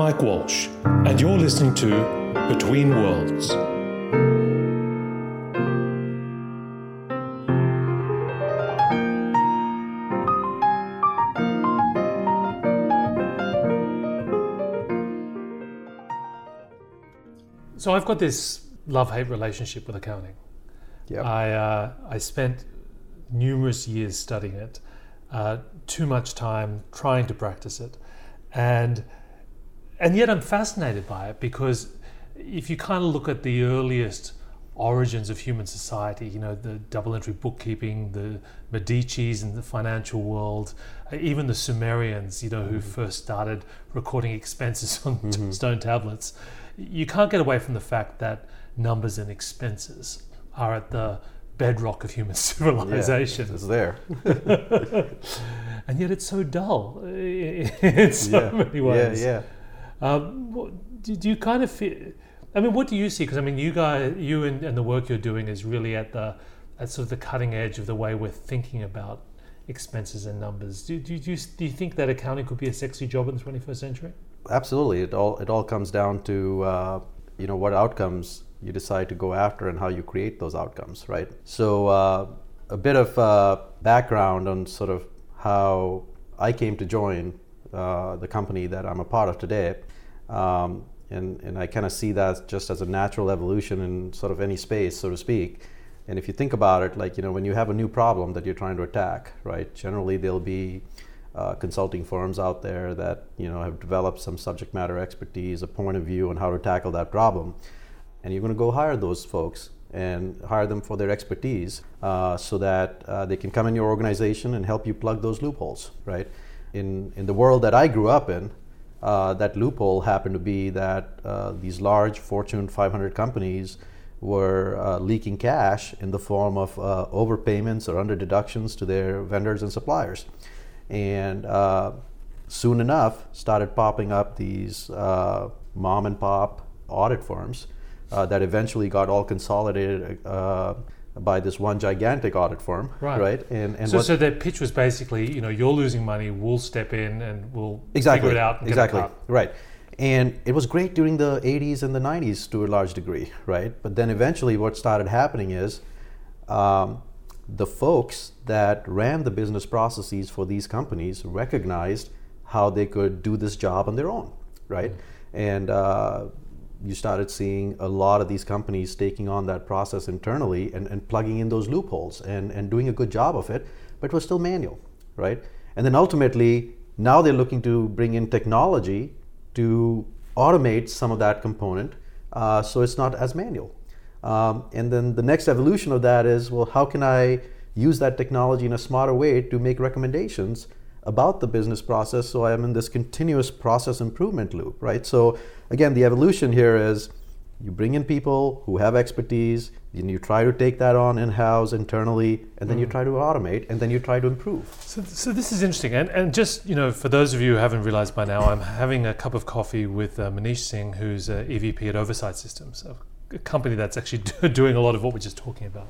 I'm Mike Walsh, and you're listening to Between Worlds. So I've got this love-hate relationship with accounting. Yep. I spent numerous years studying it, too much time trying to practice it, and yet I'm fascinated by it, because if you kind of look at the earliest origins of human society, you know, the double entry bookkeeping, the Medicis in the financial world, even the Sumerians, you know, who first started recording expenses on stone tablets. You can't get away from the fact that numbers and expenses are at the bedrock of human civilization. Yeah, it's there. And yet it's so dull in so many ways. Yeah. Do you kind of feel, I mean, what do you see? Because I mean, you and the work you're doing is really at sort of the cutting edge of the way we're thinking about expenses and numbers. Do you think that accounting could be a sexy job in the 21st century? Absolutely. It all comes down to what outcomes you decide to go after and how you create those outcomes, right? So a bit of background on sort of how I came to join the company that I'm a part of today, and I kind of see that just as a natural evolution in sort of any space, so to speak. And if you think about it, like, you know, when you have a new problem that you're trying to attack, right? Generally, there'll be consulting firms out there that, you know, have developed some subject matter expertise, a point of view on how to tackle that problem, and you're going to go hire those folks and hire them for their expertise so that they can come in your organization and help you plug those loopholes, right? In the world that I grew up in, that loophole happened to be that these large Fortune 500 companies were leaking cash in the form of overpayments or under deductions to their vendors and suppliers. And soon enough started popping up these mom and pop audit firms that eventually got all consolidated by this one gigantic audit firm, right? And so their pitch was basically, you know, you're losing money, we'll step in and we'll figure it out and get it cut. Right. And it was great during the 80s and the 90s to a large degree, right? But then eventually what started happening is the folks that ran the business processes for these companies recognized how they could do this job on their own, right? And you started seeing a lot of these companies taking on that process internally and plugging in those loopholes and doing a good job of it, but it was still manual, right? And then ultimately, now they're looking to bring in technology to automate some of that component, so it's not as manual. And then the next evolution of that is, well, how can I use that technology in a smarter way to make recommendations about the business process, so I am in this continuous process improvement loop, right? So again, the evolution here is you bring in people who have expertise, and you try to take that on in-house internally, and then you try to automate, and then you try to improve. So this is interesting. And just, you know, for those of you who haven't realized by now, I'm having a cup of coffee with Manish Singh, who's EVP at Oversight Systems, a company that's actually doing a lot of what we're just talking about.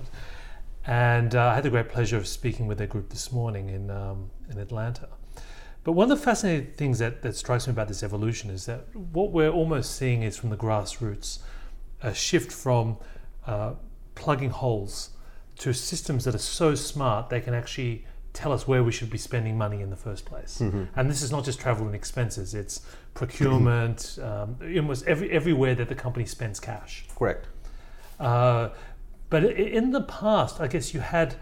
And I had the great pleasure of speaking with their group this morning in Atlanta. But one of the fascinating things that strikes me about this evolution is that what we're almost seeing is, from the grassroots, a shift from plugging holes to systems that are so smart they can actually tell us where we should be spending money in the first place. And this is not just travel and expenses, it's procurement, almost everywhere that the company spends cash. Correct. But in the past, I guess you had,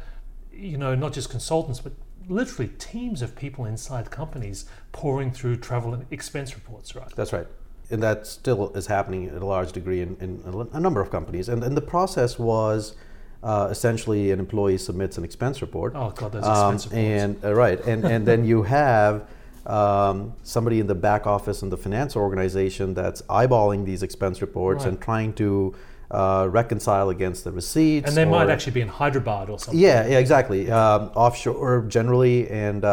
you know, not just consultants, but literally teams of people inside companies pouring through travel and expense reports, right? That's right. And that still is happening at a large degree in a number of companies. And the process was essentially an employee submits an expense report. Oh God, those expense reports. And then you have somebody in the back office in the finance organization that's eyeballing these expense reports and trying to reconcile against the receipts. And they might actually be in Hyderabad or something. Yeah, exactly. Offshore generally, and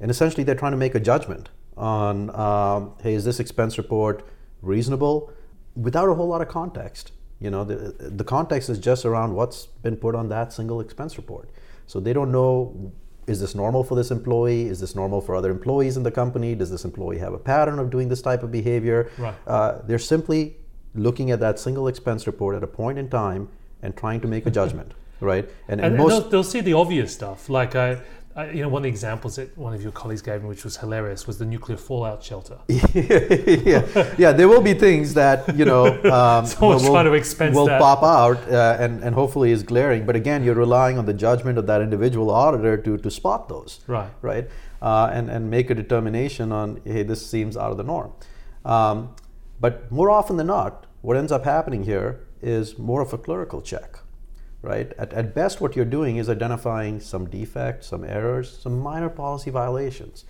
essentially they're trying to make a judgment on, hey, is this expense report reasonable, without a whole lot of context. You know, the context is just around what's been put on that single expense report. So they don't know is this normal for this employee? Is this normal for other employees in the company? Does this employee have a pattern of doing this type of behavior? Right. They're simply looking at that single expense report at a point in time and trying to make a judgment, right? And most they'll see the obvious stuff. Like one of the examples that one of your colleagues gave me, which was hilarious, was the nuclear fallout shelter. Yeah, there will be things that, will pop out and hopefully is glaring. But again, you're relying on the judgment of that individual auditor to spot those, right? And make a determination on, hey, this seems out of the norm. But more often than not, what ends up happening here is more of a clerical check. Right? At best, what you're doing is identifying some defects, some errors, some minor policy violations.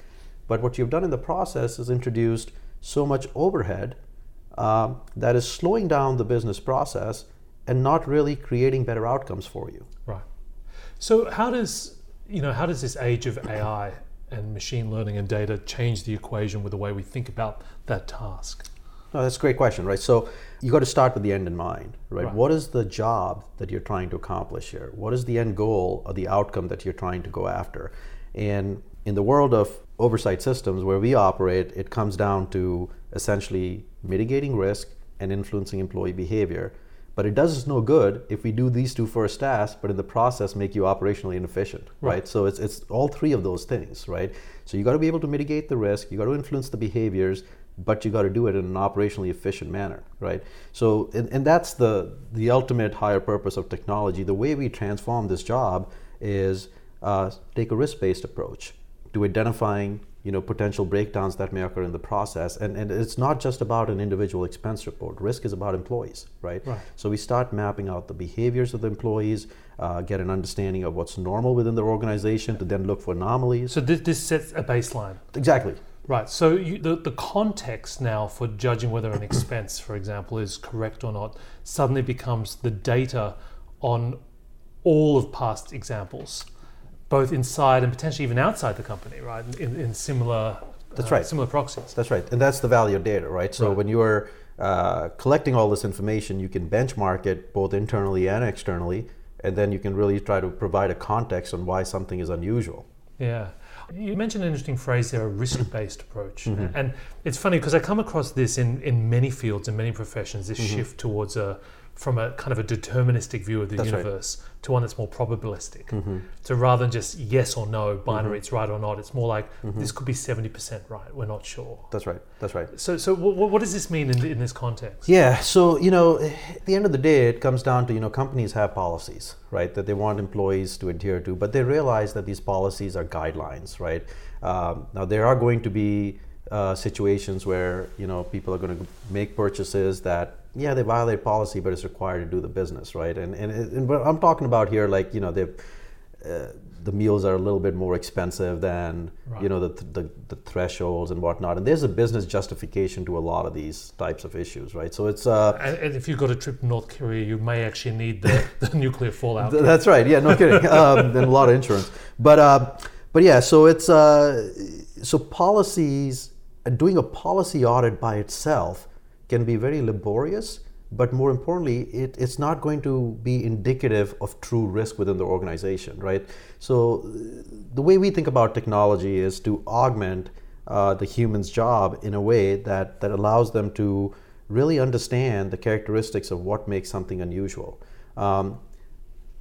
But what you've done in the process is introduced so much overhead that is slowing down the business process and not really creating better outcomes for you. Right. So how does this age of AI and machine learning and data change the equation with the way we think about that task? No, that's a great question, right? So you got to start with the end in mind, right? What is the job that you're trying to accomplish here? What is the end goal or the outcome that you're trying to go after? And in the world of oversight systems where we operate, it comes down to essentially mitigating risk and influencing employee behavior. But it does us no good if we do these two first tasks, but in the process make you operationally inefficient, right? So it's all three of those things, right? So you got to be able to mitigate the risk, you got to influence the behaviors, but you got to do it in an operationally efficient manner, right? So, and that's the ultimate higher purpose of technology. The way we transform this job is take a risk-based approach to identifying potential breakdowns that may occur in the process. And it's not just about an individual expense report. Risk is about employees, right? So we start mapping out the behaviors of the employees, get an understanding of what's normal within the organization to then look for anomalies. So this sets a baseline. Exactly. Right, so the context now for judging whether an expense, for example, is correct or not suddenly becomes the data on all of past examples, both inside and potentially even outside the company, right? In similar, that's right. Similar proxies. That's right, and that's the value of data, right? So when you are collecting all this information, you can benchmark it both internally and externally, and then you can really try to provide a context on why something is unusual. Yeah. You mentioned an interesting phrase there, a risk-based approach. Mm-hmm. And it's funny because I come across this in many fields, in many professions, this shift towards from a kind of a deterministic view of the universe to one that's more probabilistic. Mm-hmm. So rather than just yes or no, binary, it's right or not, it's more like this could be 70% right, we're not sure. That's right. So what does this mean in this context? Yeah, so at the end of the day, it comes down to companies have policies, right, that they want employees to adhere to, but they realize that these policies are guidelines, right? Now there are going to be situations where people are going to make purchases that they violate policy, but it's required to do the business, right? And what I'm talking about here, like the meals are a little bit more expensive than the thresholds and whatnot. And there's a business justification to a lot of these types of issues, right? So it's and if you've got a trip to North Korea, you may actually need the nuclear fallout. That's right. Yeah, no kidding. And a lot of insurance, but yeah. So it's so policies. Doing a policy audit by itself can be very laborious, but more importantly, it's not going to be indicative of true risk within the organization, right? So the way we think about technology is to augment the human's job in a way that allows them to really understand the characteristics of what makes something unusual.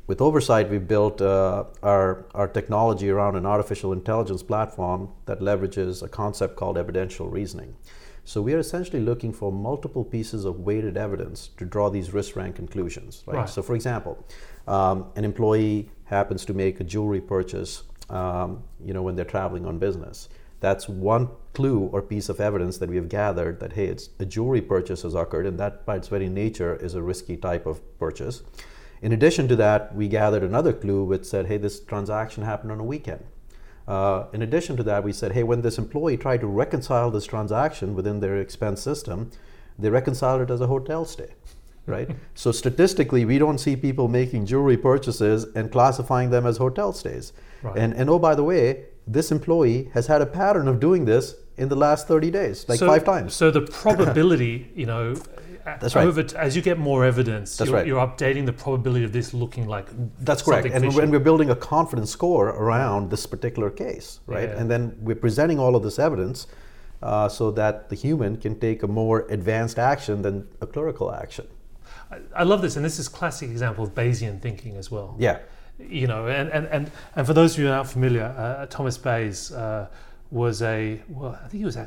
With Oversight, we built our technology around an artificial intelligence platform that leverages a concept called evidential reasoning. So we are essentially looking for multiple pieces of weighted evidence to draw these risk rank conclusions. Right? Right. So for example, an employee happens to make a jewelry purchase when they're traveling on business. That's one clue or piece of evidence that we have gathered that, hey, a jewelry purchase has occurred, and that by its very nature is a risky type of purchase. In addition to that, we gathered another clue which said, hey, this transaction happened on a weekend. In addition to that, we said, hey, when this employee tried to reconcile this transaction within their expense system, they reconciled it as a hotel stay, right? So statistically, we don't see people making jewelry purchases and classifying them as hotel stays. Right. And oh, by the way, this employee has had a pattern of doing this in the last 30 days, 5 times. So the probability, That's right. As you get more evidence, you're updating the probability of this looking like that's correct. And fishy. When we're building a confidence score around this particular case, right? Yeah. And then we're presenting all of this evidence so that the human can take a more advanced action than a clerical action. I love this, and this is classic example of Bayesian thinking as well. Yeah. You know, and for those of you who aren't familiar, Thomas Bayes was a religious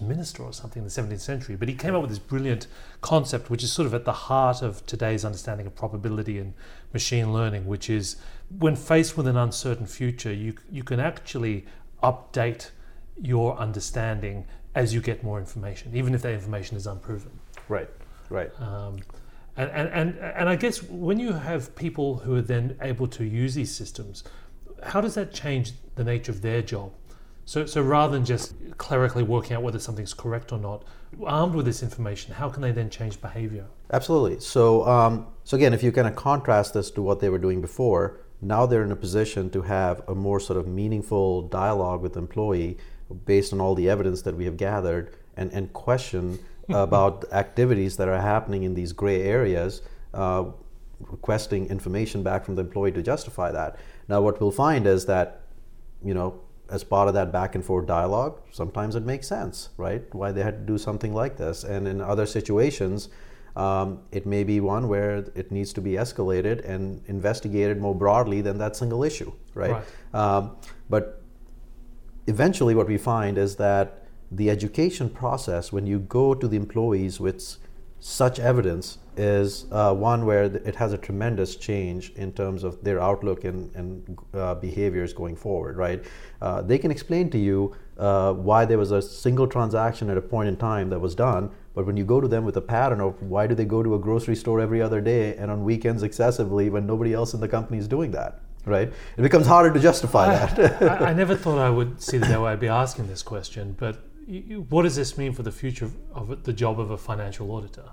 minister or something in the 17th century, but he came up with this brilliant concept, which is sort of at the heart of today's understanding of probability and machine learning, which is when faced with an uncertain future, you can actually update your understanding as you get more information, even if that information is unproven. Right. And I guess when you have people who are then able to use these systems, how does that change the nature of their job? So rather than just clerically working out whether something's correct or not, armed with this information, how can they then change behavior? Absolutely. So again, if you kind of contrast this to what they were doing before, now they're in a position to have a more sort of meaningful dialogue with the employee based on all the evidence that we have gathered and question about activities that are happening in these gray areas, requesting information back from the employee to justify that. Now, what we'll find is that, you know, as part of that back and forth dialogue, sometimes it makes sense, right? Why they had to do something like this. And in other situations, it may be one where it needs to be escalated and investigated more broadly than that single issue, right? But eventually what we find is that the education process, when you go to the employees with such evidence, is one where it has a tremendous change in terms of their outlook and behaviors going forward, right? They can explain to you why there was a single transaction at a point in time that was done, but when you go to them with a pattern of why do they go to a grocery store every other day and on weekends excessively when nobody else in the company is doing that, right? It becomes harder to justify that. I never thought I would see the day where I'd be asking this question, but what does this mean for the future of the job of a financial auditor?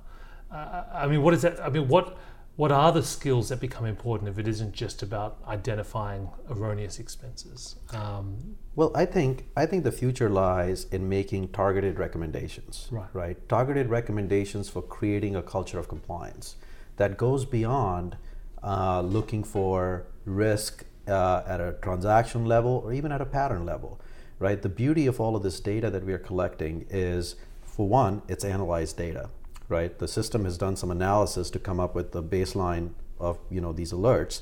What is that? What are the skills that become important if it isn't just about identifying erroneous expenses? Well, I think the future lies in making targeted recommendations. Right. Targeted recommendations for creating a culture of compliance that goes beyond looking for risk at a transaction level or even at a pattern level. Right, the beauty of all of this data that we are collecting is, for one, it's analyzed data, right? The system has done some analysis to come up with the baseline of, you know, these alerts.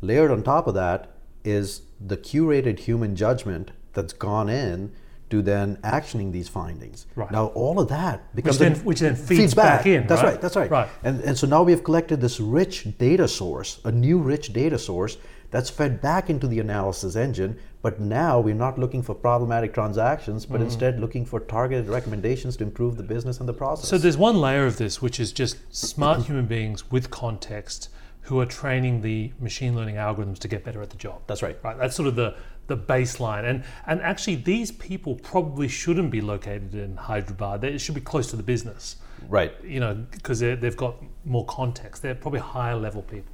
Layered on top of that is the curated human judgment that's gone in to then actioning these findings. Right. Now all of that becomes which then feeds back in. That's right. And so now we have collected this rich data source, a new rich data source that's fed back into the analysis engine, but now we're not looking for problematic transactions, but instead looking for targeted recommendations to improve the business and the process. So there's one layer of this, which is just smart human beings with context who are training the machine learning algorithms to get better at the job. That's right. Right. That's sort of the baseline. And actually, these people probably shouldn't be located in Hyderabad. It should be close to the business. Right. You know, because they've got more context. They're probably higher level people.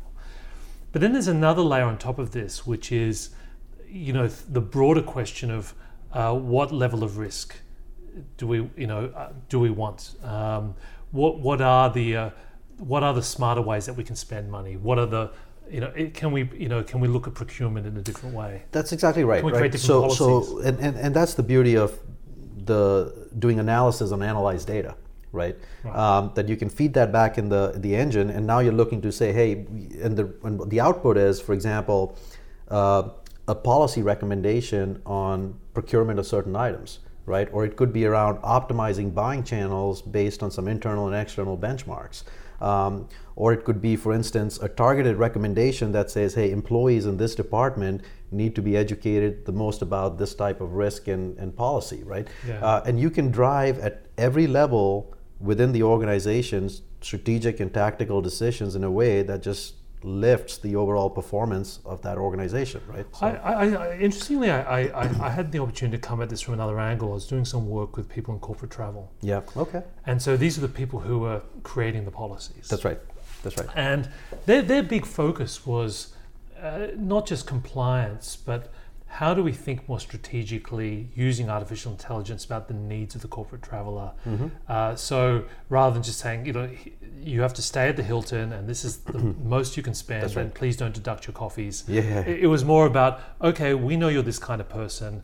But then there's another layer on top of this, which is, you know, the broader question of what level of risk do we want? What are the smarter ways that we can spend money? What are the, you know, can we look at procurement in a different way? That's exactly right. Can we create different policies? So that's the beauty of the doing analysis on analyzed data. Right. That you can feed that back in the engine, and now you're looking to say, hey, and the output is, for example, a policy recommendation on procurement of certain items, right? Or it could be around optimizing buying channels based on some internal and external benchmarks. Or it could be, for instance, a targeted recommendation that says, hey, employees in this department need to be educated the most about this type of risk and policy, right? Yeah. And you can drive at every level within the organization's strategic and tactical decisions in a way that just lifts the overall performance of that organization, right? So. Interestingly, I had the opportunity to come at this from another angle. I was doing some work with people in corporate travel. Yeah, okay. And so these are the people who are creating the policies. That's right. And their big focus was not just compliance, but how do we think more strategically using artificial intelligence about the needs of the corporate traveler? Mm-hmm. So rather than just saying, you know, you have to stay at the Hilton and this is the most you can spend, right, and please don't deduct your coffees. Yeah. It was more about, okay, we know you're this kind of person.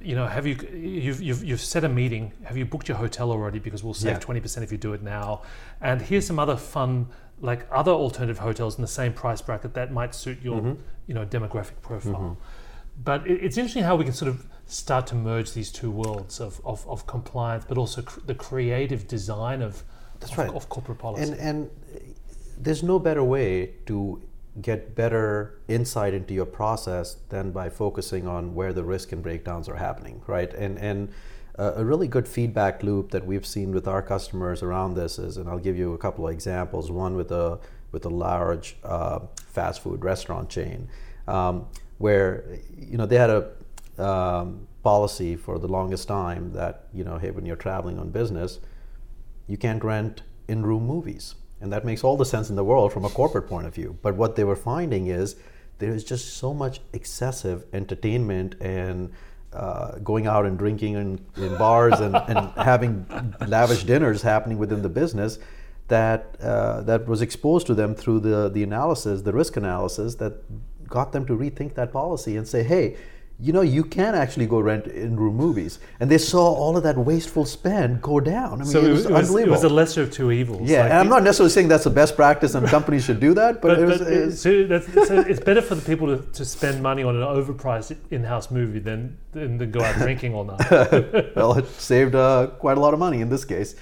You know, have you've set a meeting? Have you booked your hotel already? Because we'll save 20% if you do it now. And here's some other fun, like other alternative hotels in the same price bracket that might suit your, you know, demographic profile. Mm-hmm. But it's interesting how we can sort of start to merge these two worlds of compliance, but also the creative design of corporate policy. And there's no better way to get better insight into your process than by focusing on where the risk and breakdowns are happening, right? And a really good feedback loop that we've seen with our customers around this is, and I'll give you a couple of examples. One with a large fast food restaurant chain. Where, you know, they had a policy for the longest time that, you know, hey, when you're traveling on business, you can't rent in-room movies. And that makes all the sense in the world from a corporate point of view. But what they were finding is there is just so much excessive entertainment and going out and drinking in bars and having lavish dinners happening within the business that was exposed to them through the analysis, the risk analysis, that got them to rethink that policy and say, hey, you know, you can actually go rent in-room movies. And they saw all of that wasteful spend go down. I mean, so it was unbelievable. It was the lesser of two evils. Yeah, like, and I'm not necessarily saying that's the best practice and companies should do that, but it's better for the people to spend money on an overpriced in-house movie than go out drinking all night. Well, it saved quite a lot of money in this case.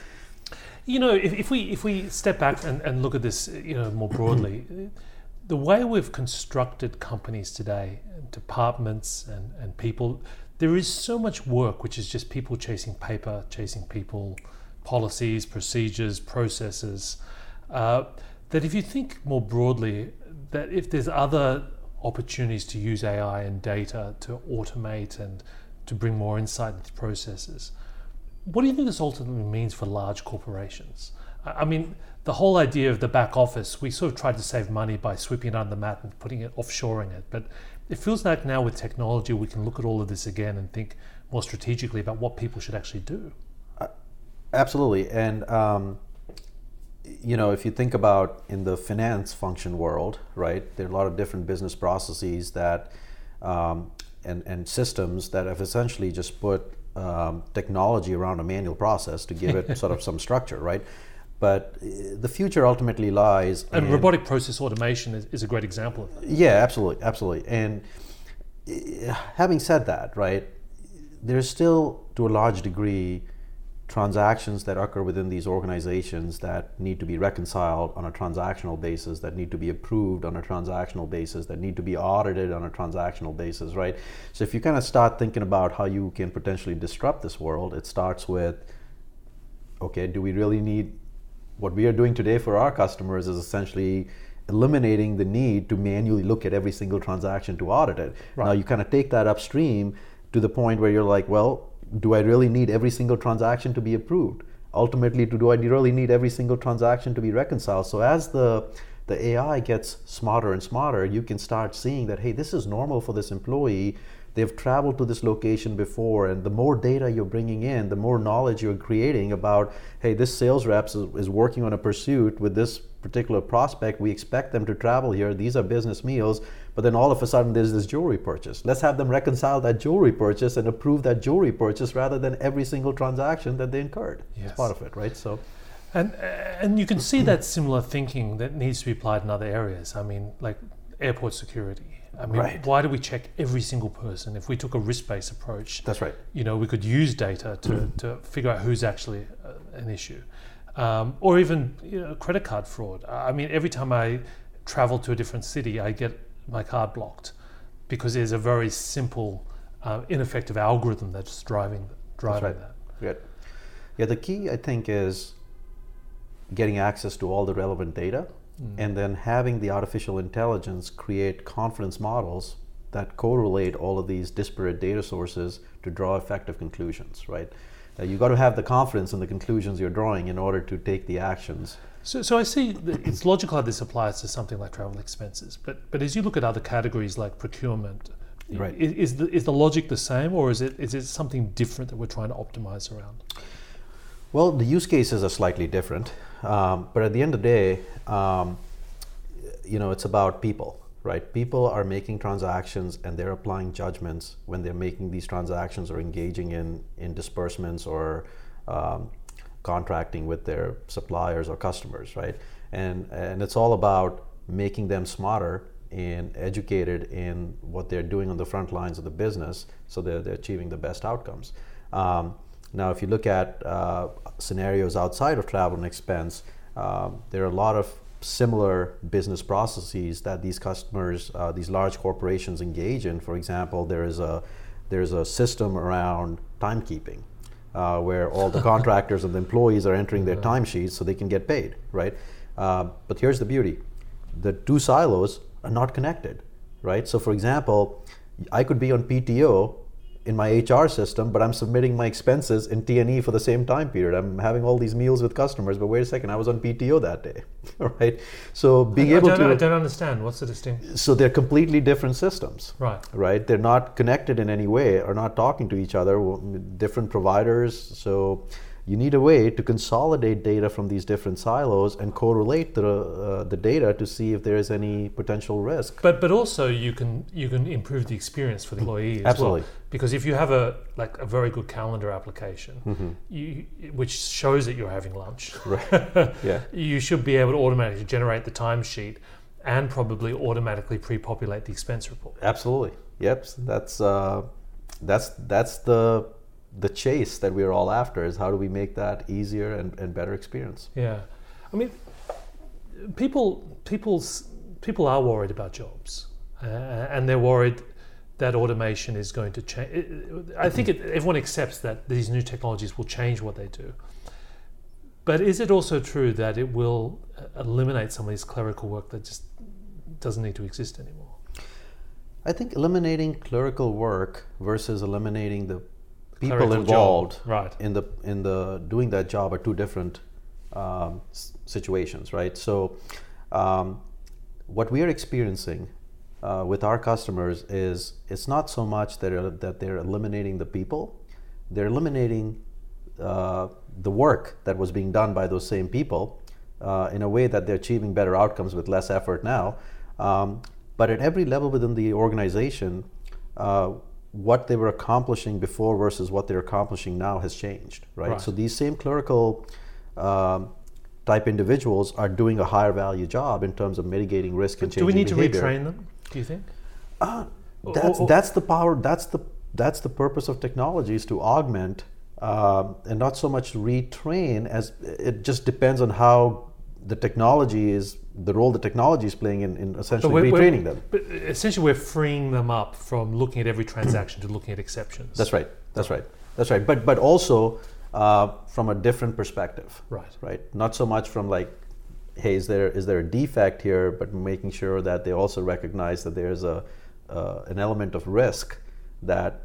You know, if we step back and look at this, you know, more broadly, the way we've constructed companies today, departments and people, there is so much work which is just people chasing paper, chasing people, policies, procedures, processes, that if you think more broadly, that if there's other opportunities to use AI and data to automate and to bring more insight into processes, what do you think this ultimately means for large corporations? I mean, the whole idea of the back office, we sort of tried to save money by sweeping it under the mat and putting it, offshoring it. But it feels like now with technology, we can look at all of this again and think more strategically about what people should actually do. Absolutely. And, you know, if you think about in the finance function world, right, there are a lot of different business processes that and systems that have essentially just put technology around a manual process to give it sort of some structure, right? But the future ultimately lies. And robotic process automation is a great example of that. Yeah, absolutely, absolutely. And having said that, right, there's still, to a large degree, transactions that occur within these organizations that need to be reconciled on a transactional basis, that need to be approved on a transactional basis, that need to be audited on a transactional basis, right? So if you kind of start thinking about how you can potentially disrupt this world, it starts with, okay, do we really need... What we are doing today for our customers is essentially eliminating the need to manually look at every single transaction to audit it. Right. Now you kind of take that upstream to the point where you're like, well, do I really need every single transaction to be approved? Ultimately, do I really need every single transaction to be reconciled? So as the AI gets smarter and smarter, you can start seeing that, hey, this is normal for this employee. They've traveled to this location before, and the more data you're bringing in, the more knowledge you're creating about, hey, this sales rep is working on a pursuit with this particular prospect. We expect them to travel here. These are business meals. But then all of a sudden, there's this jewelry purchase. Let's have them reconcile that jewelry purchase and approve that jewelry purchase rather than every single transaction that they incurred. Yes. That's part of it, right? So, and you can see that similar thinking that needs to be applied in other areas. I mean, like airport security. I mean, right. Why do we check every single person? If we took a risk-based approach, that's right. You know, we could use data to figure out who's actually an issue, or even, you know, credit card fraud. I mean, every time I travel to a different city, I get my card blocked because there's a very simple, ineffective algorithm that's driving that. Good. Yeah, the key I think is getting access to all the relevant data. And then having the artificial intelligence create confidence models that correlate all of these disparate data sources to draw effective conclusions, right? You've got to have the confidence in the conclusions you're drawing in order to take the actions. So I see it's logical how this applies to something like travel expenses, but as you look at other categories like procurement, Right. Is the logic the same, or is it something different that we're trying to optimize around? Well, the use cases are slightly different, but at the end of the day, it's about people, right? People are making transactions and they're applying judgments when they're making these transactions or engaging in disbursements or contracting with their suppliers or customers, right? And it's all about making them smarter and educated in what they're doing on the front lines of the business, so they're achieving the best outcomes. Now, if you look at scenarios outside of travel and expense, there are a lot of similar business processes that these customers, these large corporations engage in. For example, there is a system around timekeeping, where all the contractors and the employees are entering their timesheets so they can get paid, right? But here's the beauty: the two silos are not connected, right? So for example, I could be on PTO in my HR system, but I'm submitting my expenses in T&E for the same time period. I'm having all these meals with customers, but wait a second, I was on PTO that day, right? So I don't understand, what's the distinction? So they're completely different systems, right? They're not connected in any way, or not talking to each other, different providers. So you need a way to consolidate data from these different silos and correlate the data to see if there is any potential risk. But also you can improve the experience for the employee. Absolutely. As well. Because if you have a very good calendar application, mm-hmm. which shows that you're having lunch, right. Yeah. You should be able to automatically generate the timesheet and probably automatically pre-populate the expense report. Absolutely. Yep. That's the chase that we're all after, is how do we make that easier and better experience? Yeah, I mean, people are worried about jobs, and they're worried that automation is going to change. I think everyone accepts that these new technologies will change what they do. But is it also true that it will eliminate some of this clerical work that just doesn't need to exist anymore? I think eliminating clerical work versus eliminating the people involved in the doing that job are two different situations, right? So what we are experiencing with our customers is, it's not so much that they're eliminating the people, they're eliminating the work that was being done by those same people in a way that they're achieving better outcomes with less effort now. But at every level within the organization, what they were accomplishing before versus what they're accomplishing now has changed, right? So these same clerical type individuals are doing a higher value job in terms of mitigating risk and changing behavior. Do we need to retrain them, do you think? That's the power, that's the purpose of technology, is to augment and not so much retrain, as it just depends on how the role the technology is playing in essentially retraining them. But essentially we're freeing them up from looking at every transaction to looking at exceptions. That's right. But also from a different perspective. Right. Not so much from like, hey, is there a defect here, but making sure that they also recognize that there's an element of risk that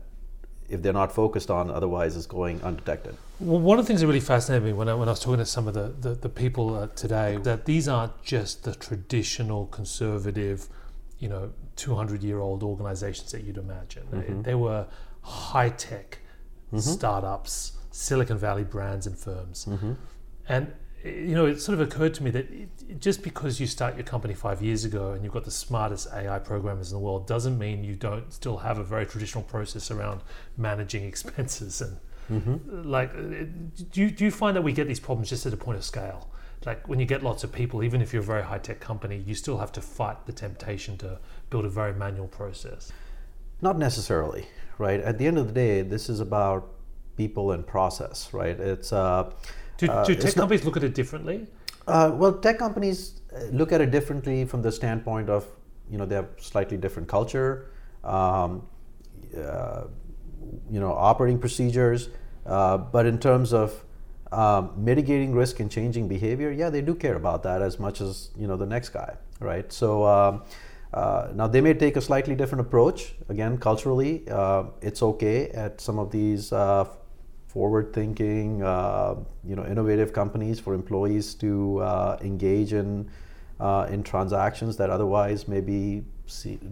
if they're not focused on, otherwise is going undetected. Well, one of the things that really fascinated me when I was talking to some of the people today, that these aren't just the traditional conservative, 200-year-old organizations that you'd imagine. Mm-hmm. They were high-tech startups, Silicon Valley brands and firms. Mm-hmm. And, it sort of occurred to me that just because you start your company 5 years ago and you've got the smartest AI programmers in the world doesn't mean you don't still have a very traditional process around managing expenses and mm-hmm. Like, do you find that we get these problems just at a point of scale? Like when you get lots of people, even if you're a very high-tech company, you still have to fight the temptation to build a very manual process. Not necessarily, right? At the end of the day, this is about people and process, right? It's do tech companies look at it differently? Well, tech companies look at it differently from the standpoint of, they have slightly different culture, operating procedures, but in terms of mitigating risk and changing behavior, yeah, they do care about that as much as the next guy, right? So now they may take a slightly different approach. Again, culturally, it's okay at some of these forward-thinking, innovative companies for employees to engage in in transactions that otherwise may be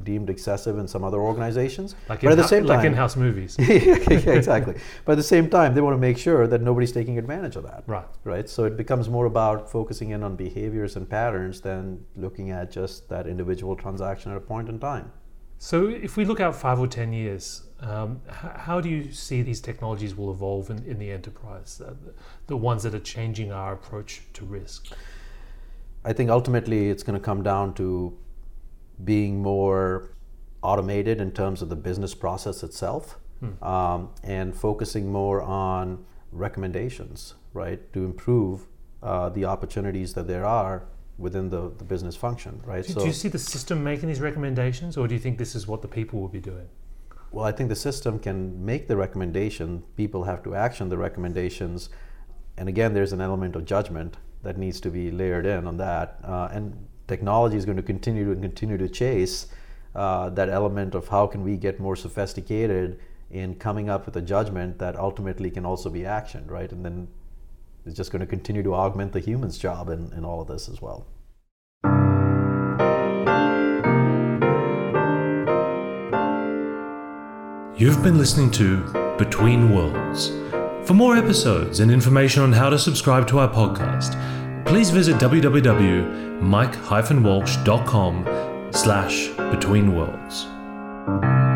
deemed excessive in some other organizations. Like, but at the same time, like in-house movies. Yeah, exactly. But at the same time, they want to make sure that nobody's taking advantage of that. Right. So it becomes more about focusing in on behaviors and patterns than looking at just that individual transaction at a point in time. So if we look out 5 or 10 years, how do you see these technologies will evolve in the enterprise, the ones that are changing our approach to risk? I think ultimately it's going to come down to being more automated in terms of the business process itself, and focusing more on recommendations, right, to improve the opportunities that there are within the business function, right? Do you see the system making these recommendations, or do you think this is what the people will be doing? Well, I think the system can make the recommendation. People have to action the recommendations. And again, there's an element of judgment that needs to be layered in on that. And technology is going to continue to chase that element of how can we get more sophisticated in coming up with a judgment that ultimately can also be actioned, right? And then it's just going to continue to augment the human's job in all of this as well. You've been listening to Between Worlds. For more episodes and information on how to subscribe to our podcast, please visit www.mike-walsh.com/betweenworlds.